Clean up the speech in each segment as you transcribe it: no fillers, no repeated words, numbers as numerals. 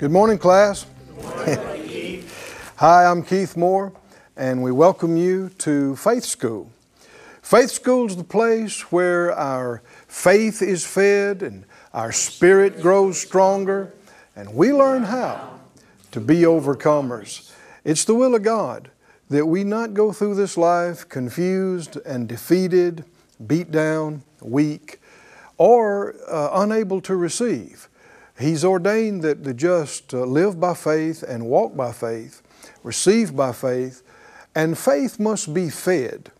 Good morning, class. Good morning, Keith. Hi, I'm Keith Moore, and we welcome you to Faith School. Faith School is the place where our faith is fed and our spirit grows stronger, and we learn how to be overcomers. It's the will of God that we not go through this life confused and defeated, beat down, weak, or unable to receive. He's ordained that the just live by faith and walk by faith, receive by faith, and faith must be fed.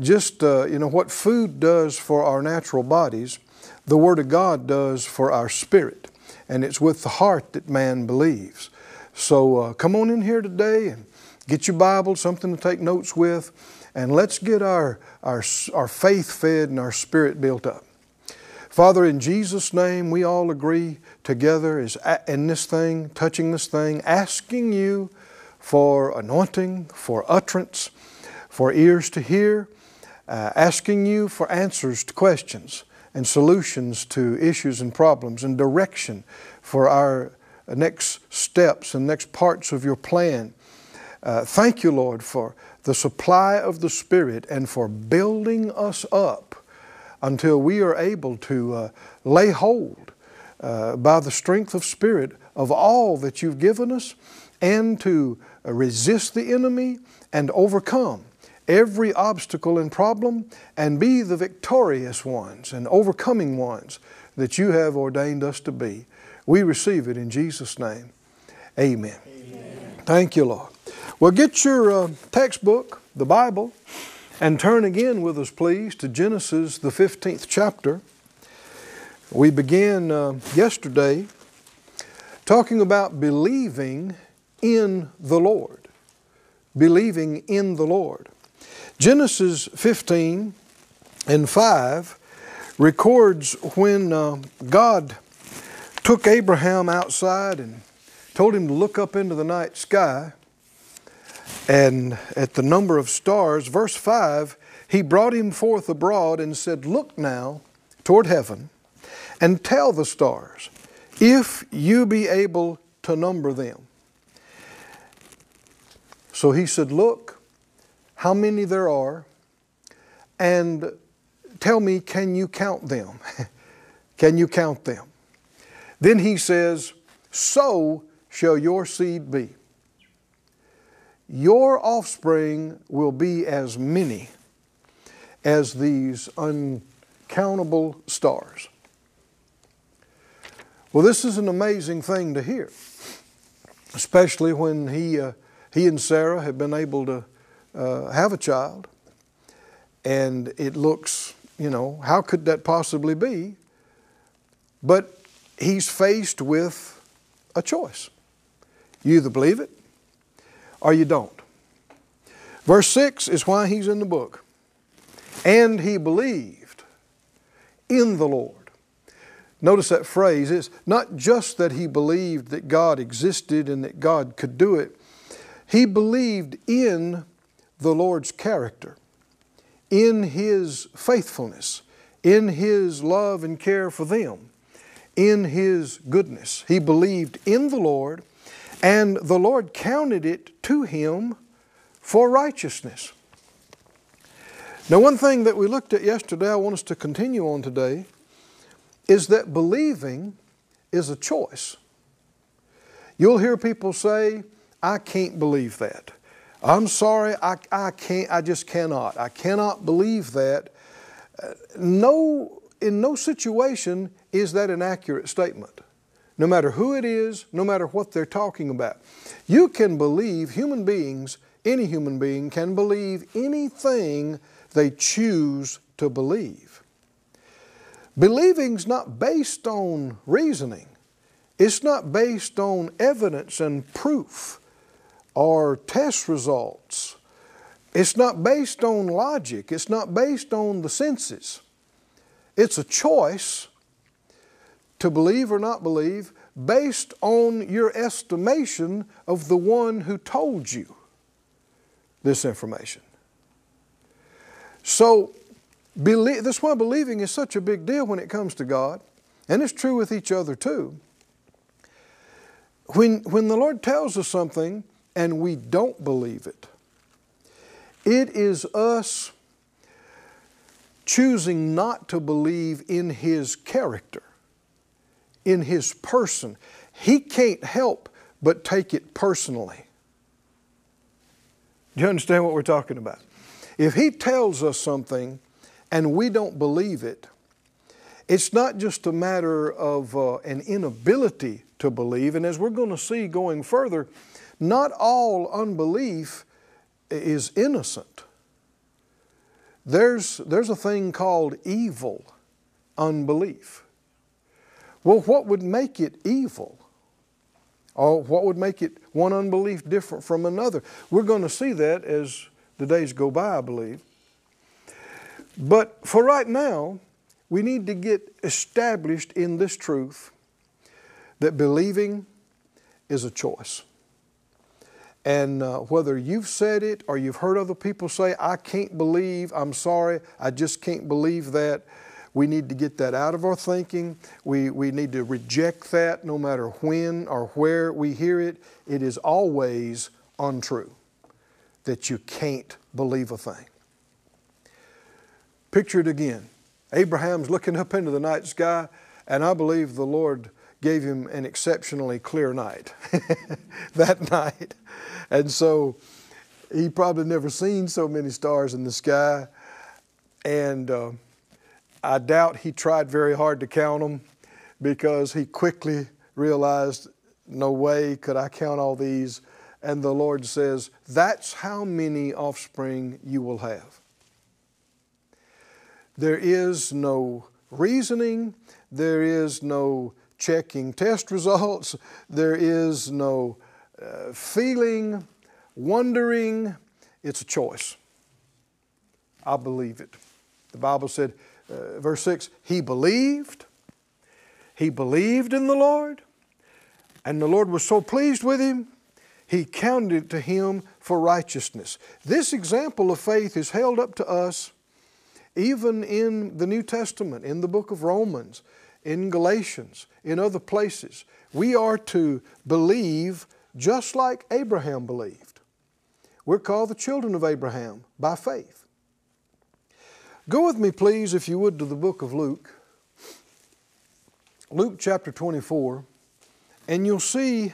Just, what food does for our natural bodies, the Word of God does for our spirit, and it's with the heart that man believes. So come on in here today and get your Bible, something to take notes with, and let's get our faith fed and our spirit built up. Father, in Jesus' name, we all agree together in this thing, touching this thing, asking you for anointing, for utterance, for ears to hear, asking you for answers to questions and solutions to issues and problems and direction for our next steps and next parts of your plan. Thank you, Lord, for the supply of the Spirit and for building us up until we are able to lay hold by the strength of Spirit of all that you've given us, and to resist the enemy and overcome every obstacle and problem and be the victorious ones and overcoming ones that you have ordained us to be. We receive it in Jesus' name. Amen. Amen. Thank you, Lord. Well, get your textbook, the Bible, and turn again with us, please, to Genesis, the 15th chapter. We began yesterday talking about believing in the Lord. Believing in the Lord. Genesis 15 and 5 records when God took Abraham outside and told him to look up into the night sky. And at the number of stars, verse 5, he brought him forth abroad and said, "Look now toward heaven and tell the stars, if you be able to number them." So he said, "Look how many there are, and tell me, can you count them?" Can you count them? Then he says, "So shall your seed be." Your offspring will be as many as these uncountable stars. Well, this is an amazing thing to hear, especially when he and Sarah have been able to have a child. And it looks, how could that possibly be? But he's faced with a choice. You either believe it or you don't. Verse 6 is why he's in the book. And he believed in the Lord. Notice that phrase. It's not just that he believed that God existed and that God could do it. He believed in the Lord's character, in His faithfulness, in His love and care for them, in His goodness. He believed in the Lord, and the Lord counted it to him for righteousness. Now, one thing that we looked at yesterday, I want us to continue on today, is that believing is a choice. You'll hear people say, "I can't believe that. I'm sorry, I can't. I just cannot. I cannot believe that." In no situation is that an accurate statement. No matter who it is, no matter what they're talking about. You can believe, human beings, any human being can believe anything they choose to believe. Believing's not based on reasoning. It's not based on evidence and proof or test results. It's not based on logic. It's not based on the senses. It's a choice to believe or not believe based on your estimation of the one who told you this information. So that's why believing is such a big deal when it comes to God, and it's true with each other too. When the Lord tells us something and we don't believe it, it is us choosing not to believe in His character, in His person. He can't help but take it personally. Do you understand what we're talking about? If He tells us something and we don't believe it, it's not just a matter of an inability to believe. And as we're going to see going further, not all unbelief is innocent. There's a thing called evil unbelief. Well, what would make it evil? Or what would make it one unbelief different from another? We're going to see that as the days go by, I believe. But for right now, we need to get established in this truth that believing is a choice. And whether you've said it or you've heard other people say, I can't believe, I'm sorry, I just can't believe that, we need to get that out of our thinking. We need to reject that no matter when or where we hear it. It is always untrue that you can't believe a thing. Picture it again. Abraham's looking up into the night sky, and I believe the Lord gave him an exceptionally clear night that night. And so he probably never seen so many stars in the sky. And I doubt he tried very hard to count them, because he quickly realized, no way could I count all these. And the Lord says, that's how many offspring you will have. There is no reasoning. There is no checking test results. There is no feeling, wondering. It's a choice. I believe it. The Bible said, verse 6, he believed in the Lord, and the Lord was so pleased with him, He counted it to him for righteousness. This example of faith is held up to us even in the New Testament, in the book of Romans, in Galatians, in other places. We are to believe just like Abraham believed. We're called the children of Abraham by faith. Go with me, please, if you would, to the book of Luke. Luke chapter 24. And you'll see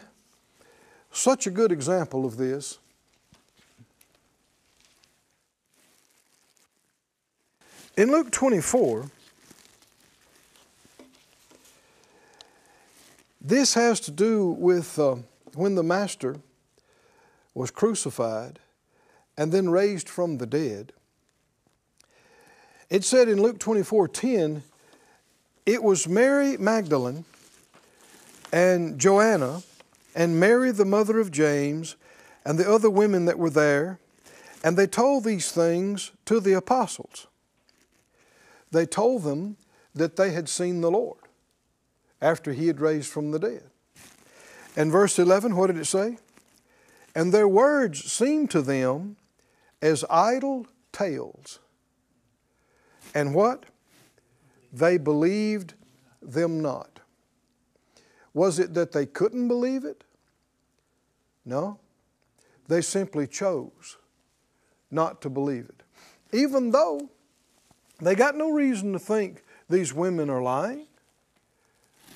such a good example of this. In Luke 24, this has to do with when the Master was crucified and then raised from the dead. It said in Luke 24:10, it was Mary Magdalene and Joanna and Mary the mother of James and the other women that were there, and they told these things to the apostles. They told them that they had seen the Lord after He had raised from the dead. And verse 11, what did it say? And their words seemed to them as idle tales. And what? They believed them not. Was it that they couldn't believe it? No. They simply chose not to believe it. Even though they got no reason to think these women are lying.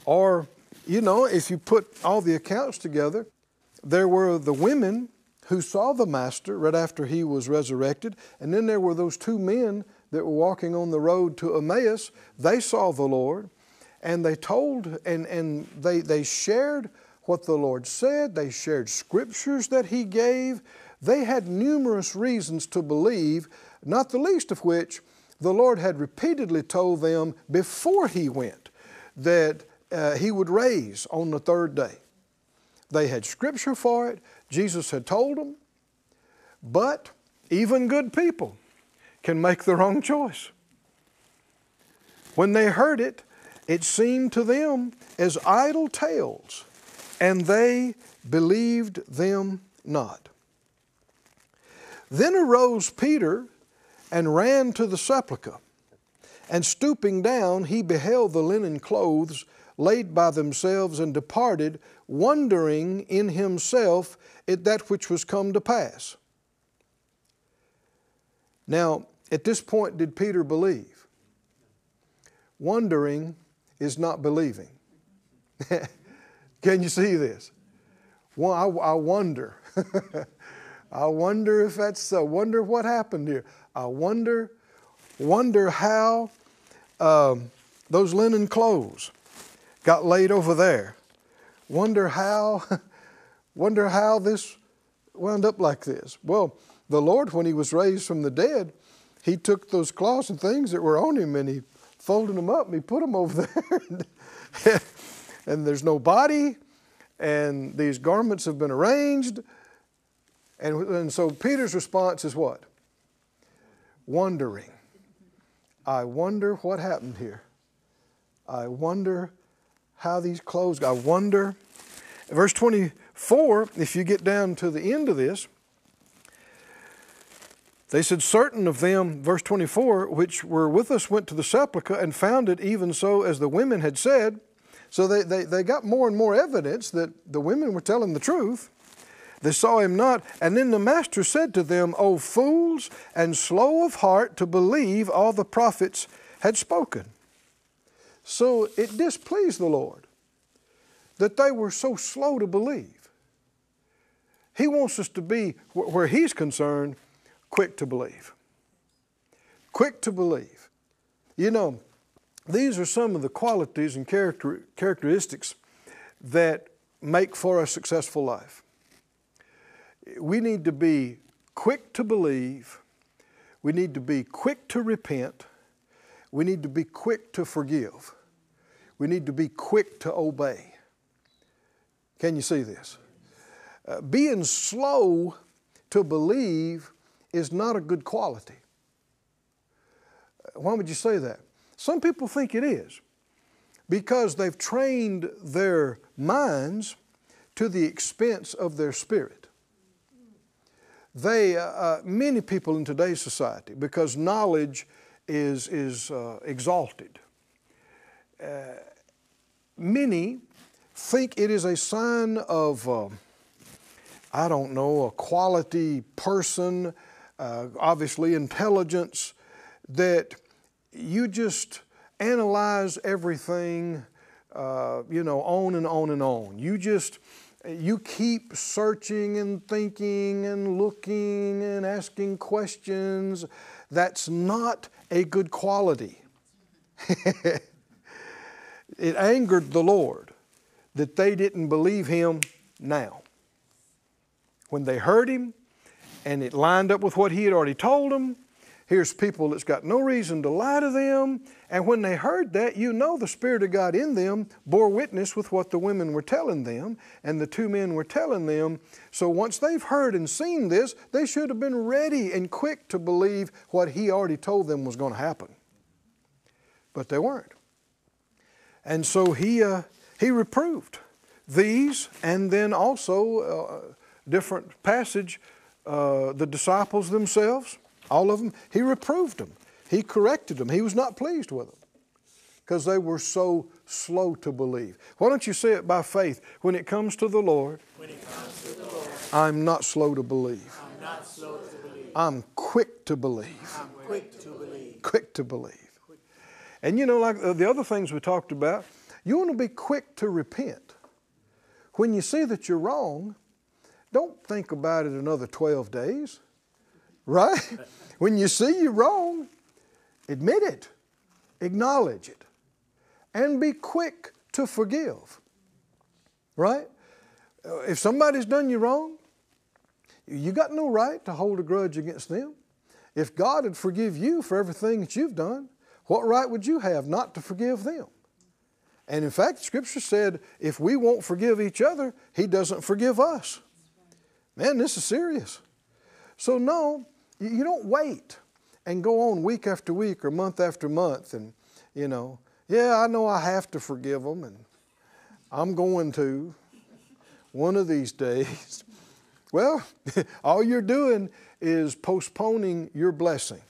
Or, you know, if you put all the accounts together, there were the women who saw the Master right after He was resurrected. And then there were those two men that were walking on the road to Emmaus. They saw the Lord, and they told, and they shared what the Lord said. They shared scriptures that He gave. They had numerous reasons to believe, not the least of which the Lord had repeatedly told them before He went that He would raise on the third day. They had scripture for it. Jesus had told them. But even good people can make the wrong choice. When they heard it, it seemed to them as idle tales, and they believed them not. Then arose Peter and ran to the sepulchre, and stooping down, he beheld the linen clothes laid by themselves, and departed, wondering in himself at that which was come to pass. Now, at this point, did Peter believe? Wondering is not believing. Can you see this? Well, I wonder. I wonder if that's so. I wonder what happened here. I wonder how those linen clothes got laid over there. Wonder how this wound up like this. Well, the Lord, when He was raised from the dead, He took those cloths and things that were on Him and He folded them up and He put them over there. And there's no body, and these garments have been arranged. And so Peter's response is what? Wondering. I wonder what happened here. I wonder how these clothes, I wonder. Verse 24, if you get down to the end of this, they said, certain of them, verse 24, which were with us went to the sepulchre and found it even so as the women had said. So they got more and more evidence that the women were telling the truth. They saw Him not. And then the Master said to them, O fools, and slow of heart to believe all the prophets had spoken. So it displeased the Lord that they were so slow to believe. He wants us to be, where He's concerned, quick to believe. Quick to believe. You know, these are some of the qualities and characteristics that make for a successful life. We need to be quick to believe. We need to be quick to repent. We need to be quick to forgive. We need to be quick to obey. Can you see this? Being slow to believe is not a good quality. Why would you say that? Some people think it is because they've trained their minds to the expense of their spirit. Many people in today's society, because knowledge is exalted, many think it is a sign of, I don't know, a quality person, obviously intelligence, that you just analyze everything, you know, on and on and on. You keep searching and thinking and looking and asking questions. That's not a good quality. It angered the Lord that they didn't believe Him now. When they heard Him and it lined up with what He had already told them, here's people that's got no reason to lie to them. And when they heard that, you know the Spirit of God in them bore witness with what the women were telling them and the two men were telling them. So once they've heard and seen this, they should have been ready and quick to believe what He already told them was going to happen. But they weren't. And so he reproved these, and then also a different passage, the disciples themselves. All of them, He reproved them. He corrected them. He was not pleased with them because they were so slow to believe. Why don't you say it by faith? When it comes to the Lord, I'm not slow to believe. I'm quick to believe. Quick to believe. And you know, like the other things we talked about, you want to be quick to repent. When you see that you're wrong, don't think about it another 12 days. Right? When you see you're wrong, admit it, acknowledge it, and be quick to forgive. Right? If somebody's done you wrong, you got no right to hold a grudge against them. If God had forgiven you for everything that you've done, what right would you have not to forgive them? And in fact, Scripture said, if we won't forgive each other, He doesn't forgive us. Man, this is serious. So no, you don't wait and go on week after week or month after month and, you know I have to forgive them and I'm going to one of these days. Well, all you're doing is postponing your blessing.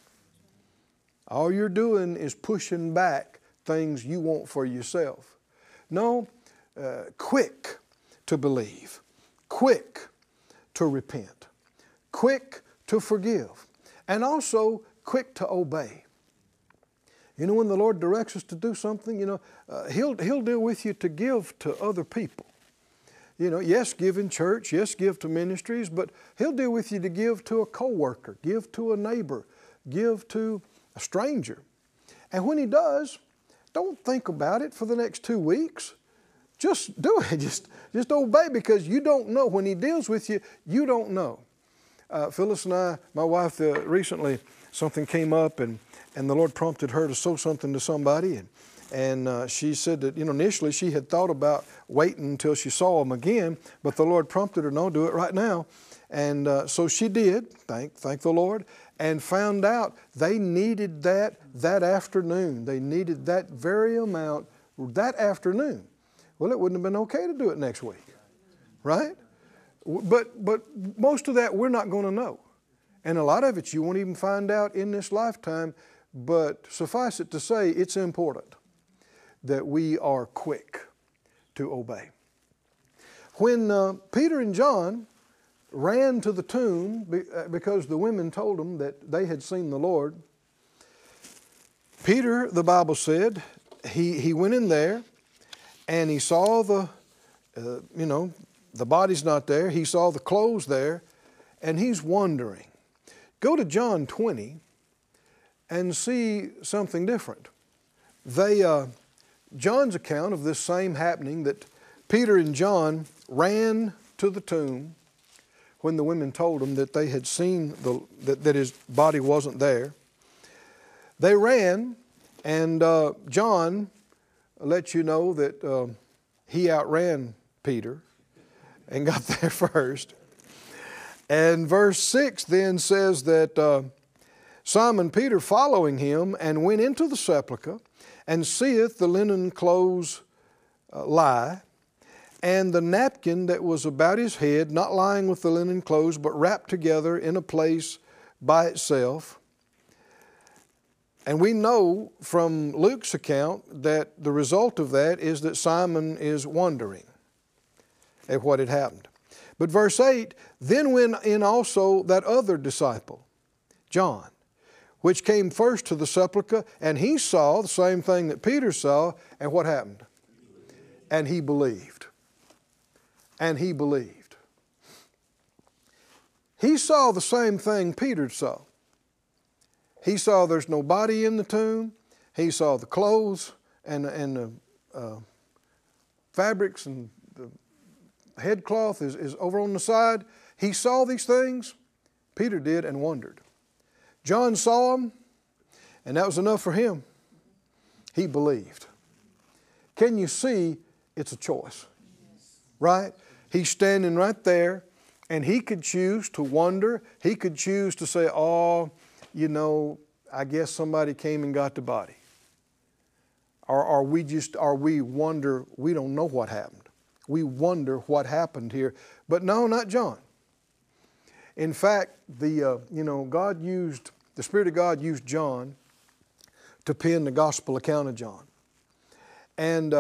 All you're doing is pushing back things you want for yourself. No, quick to believe, quick to repent, quick to forgive, and also quick to obey. You know, when the Lord directs us to do something, you know, He'll deal with you to give to other people. You know, yes, give in church, yes, give to ministries, but He'll deal with you to give to a coworker, give to a neighbor, give to a stranger. And when He does, don't think about it for the next 2 weeks. Just do it. Just obey, because you don't know. When He deals with you, you don't know. Phyllis and I, my wife, recently something came up, and the Lord prompted her to sow something to somebody. And she said that, you know, initially she had thought about waiting until she saw him again, but the Lord prompted her, no, do it right now. And so she did, thank the Lord, and found out they needed that afternoon. They needed that very amount that afternoon. Well, it wouldn't have been okay to do it next week, right? But most of that we're not going to know. And a lot of it you won't even find out in this lifetime, but suffice it to say, it's important that we are quick to obey. When Peter and John ran to the tomb because the women told them that they had seen the Lord, Peter, the Bible said, he went in there and he saw the body's not there. He saw the clothes there, and he's wondering. Go to John 20 and see something different. John's account of this same happening, that Peter and John ran to the tomb when the women told them that they had seen that his body wasn't there. They ran, and John lets you know that he outran Peter and got there first. And verse 6 then says that Simon Peter, following him, and went into the sepulchre, and seeth the linen clothes lie, and the napkin that was about his head, not lying with the linen clothes, but wrapped together in a place by itself. And we know from Luke's account that the result of that is that Simon is wondering at what had happened. But verse 8, then went in also that other disciple, John, which came first to the sepulchre, and he saw the same thing that Peter saw, and what happened? And he believed. And he believed. He saw the same thing Peter saw. He saw there's no body in the tomb. He saw the clothes and the fabrics, and the headcloth is over on the side. He saw these things. Peter did, and wondered. John saw him, and that was enough for him. He believed. Can you see it's a choice? Yes. Right? He's standing right there, and he could choose to wonder. He could choose to say, oh, you know, I guess somebody came and got the body. Or we wonder, we don't know what happened. We wonder what happened here. But no, not John. In fact, the Spirit of God used John to pen the gospel account of John. And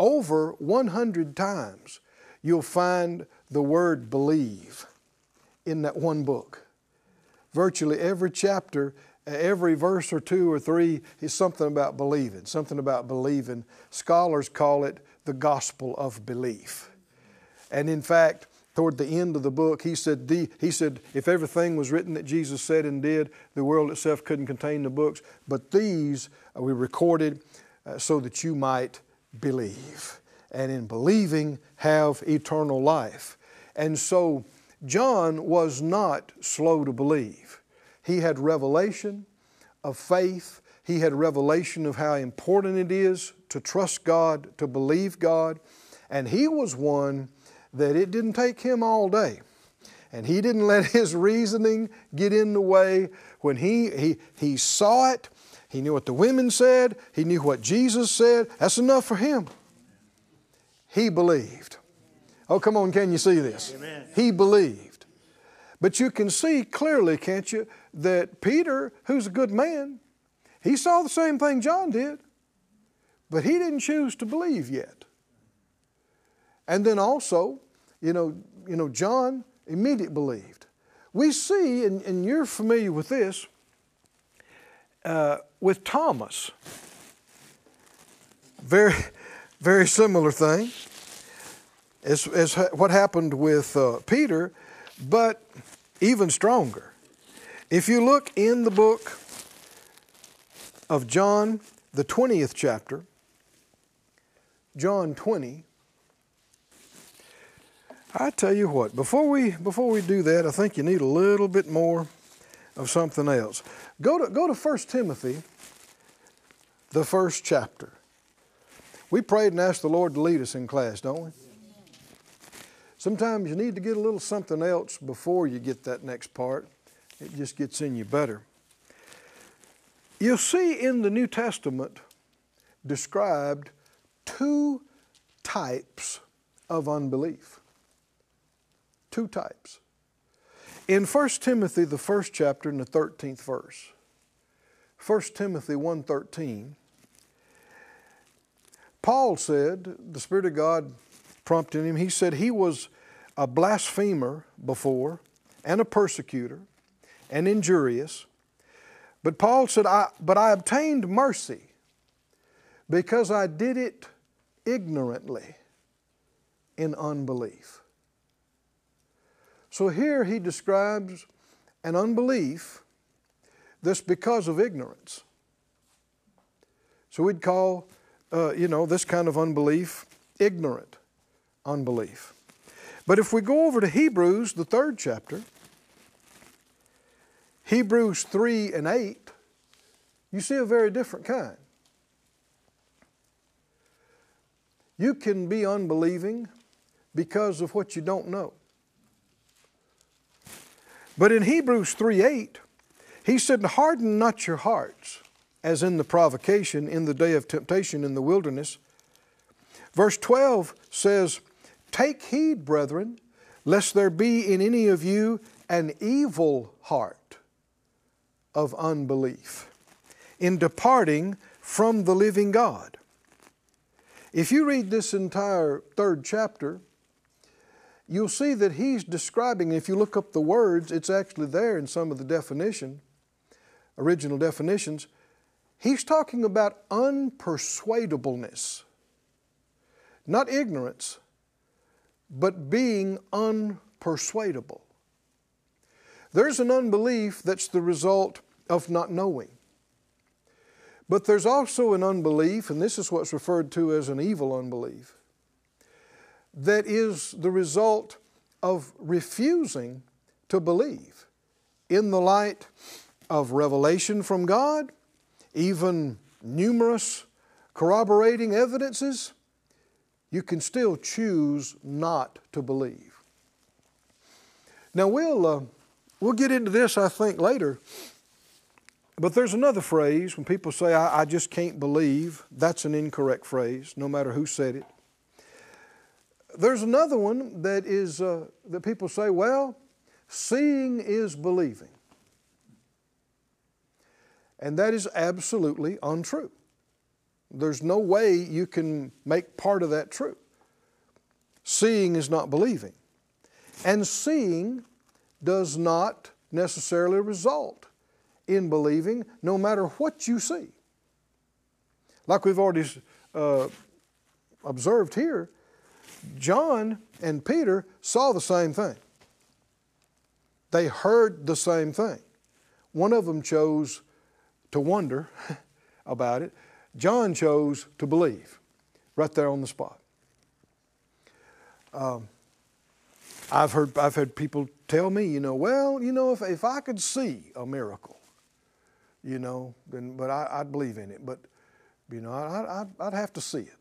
over 100 times you'll find the word believe in that one book. Virtually every chapter, every verse or two or three is something about believing, something about believing. Scholars call it the gospel of belief. And in fact, toward the end of the book, he said, if everything was written that Jesus said and did, the world itself couldn't contain the books. But these we recorded so that you might believe, and in believing have eternal life. And so John was not slow to believe. He had revelation of faith. He had revelation of how important it is to trust God, to believe God. And he was one that it didn't take him all day. And he didn't let his reasoning get in the way. When he saw it, he knew what the women said, he knew what Jesus said. That's enough for him. He believed. Oh, come on, can you see this? Amen. He believed. But you can see clearly, can't you, that Peter, who's a good man, he saw the same thing John did, but he didn't choose to believe yet. And then also, John immediately believed. We see, and you're familiar with this, with Thomas, very, very similar thing as what happened with Peter, but even stronger. If you look in the book of John, the 20th chapter, John 20, I tell you what, before we do that, I think you need a little bit more of something else. Go to 1 Timothy, the 1st chapter. We prayed and asked the Lord to lead us in class, don't we? Sometimes you need to get a little something else before you get that next part. It just gets in you better. You'll see in the New Testament described two types of unbelief. Two types. In 1 Timothy, the 1st chapter and the 13th verse, 1 Timothy 1:13, Paul said, the Spirit of God prompted him, he said he was a blasphemer before and a persecutor and injurious. But Paul said, but I obtained mercy because I did it ignorantly in unbelief. So here he describes an unbelief that's because of ignorance. So we'd call, this kind of unbelief ignorant unbelief. But if we go over to Hebrews, the 3rd chapter, Hebrews 3 and 8, you see a very different kind. You can be unbelieving because of what you don't know. But in Hebrews 3:8, he said, harden not your hearts, as in the provocation, in the day of temptation in the wilderness. Verse 12 says, take heed, brethren, lest there be in any of you an evil heart of unbelief in departing from the living God. If you read this entire 3rd chapter, you'll see that he's describing, if you look up the words, it's actually there in some of the original definitions. He's talking about unpersuadableness, not ignorance, but being unpersuadable. There's an unbelief that's the result of not knowing. But there's also an unbelief, and this is what's referred to as an evil unbelief, that is the result of refusing to believe in the light of revelation from God, even numerous corroborating evidences. You can still choose not to believe. Now we'll get into this, I think, later, but there's another phrase when people say, I just can't believe. That's an incorrect phrase, no matter who said it. There's another one that is that people say, well, seeing is believing. And that is absolutely untrue. There's no way you can make part of that true. Seeing is not believing. And seeing does not necessarily result in believing, no matter what you see. Like we've already observed here, John and Peter saw the same thing. They heard the same thing. One of them chose to wonder about it. John chose to believe right there on the spot. I've had people tell me, if I could see a miracle, then I'd believe in it. But, I'd have to see it.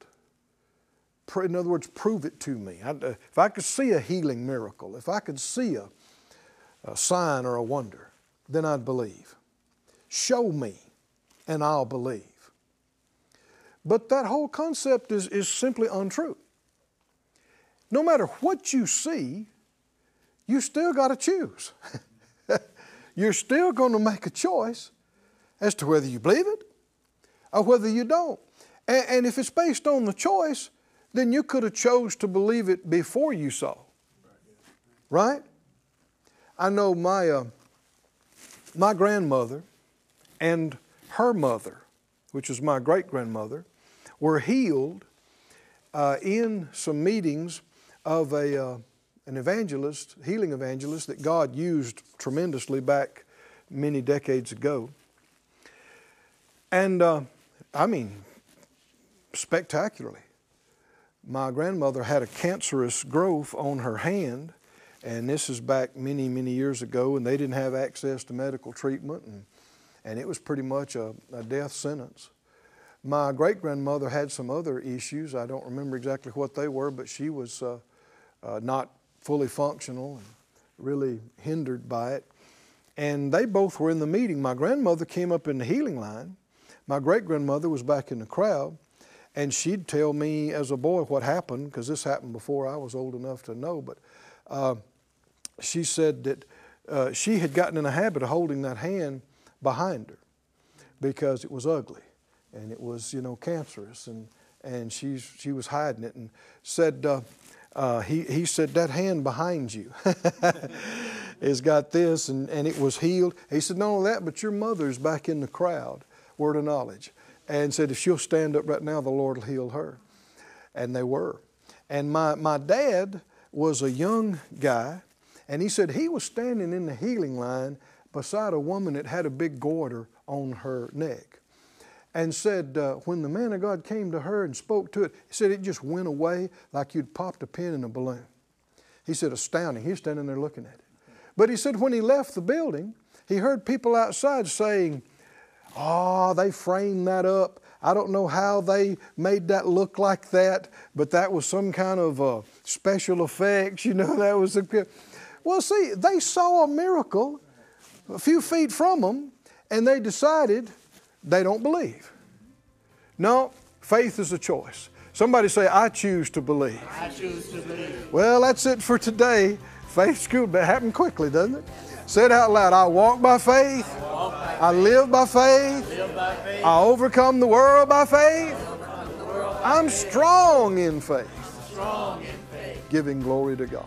In other words, prove it to me. If I could see a healing miracle, if I could see a sign or a wonder, then I'd believe. Show me, and I'll believe. But that whole concept is simply untrue. No matter what you see, you still got to choose. You're still going to make a choice as to whether you believe it or whether you don't. And if it's based on the choice, then you could have chose to believe it before you saw. Right? I know my my grandmother and her mother, which is my great-grandmother, were healed in some meetings of an evangelist, healing evangelist, that God used tremendously back many decades ago. And I mean, spectacularly. My grandmother had a cancerous growth on her hand, and this is back many, many years ago, and they didn't have access to medical treatment, and it was pretty much a death sentence. My great-grandmother had some other issues. I don't remember exactly what they were, but she was not fully functional and really hindered by it. And they both were in the meeting. My grandmother came up in the healing line. My great-grandmother was back in the crowd, and she'd tell me as a boy what happened, because this happened before I was old enough to know, but she said that she had gotten in a habit of holding that hand behind her because it was ugly and it was, you know, cancerous, and she was hiding it, and said, he said, that hand behind you has got this, and it was healed. He said, not only that, but your mother's back in the crowd, word of knowledge, and said, if she'll stand up right now, the Lord will heal her. And they were. And my dad was a young guy, and he said he was standing in the healing line beside a woman that had a big goiter on her neck, and said when the man of God came to her and spoke to it, he said it just went away like you'd popped a pin in a balloon. He said, astounding. He was standing there looking at it. But he said when he left the building, he heard people outside saying, oh, they framed that up. I don't know how they made that look like that, but that was some kind of special effects, you know, that was a... Well, see, they saw a miracle a few feet from them, and they decided they don't believe. No, faith is a choice. Somebody say, I choose to believe. I choose to believe. Well, that's it for today. Faith School, but it happened quickly, doesn't it? Say it out loud. I walk by faith. I live by faith. I overcome the world by faith. I'm strong in faith. Giving glory to God.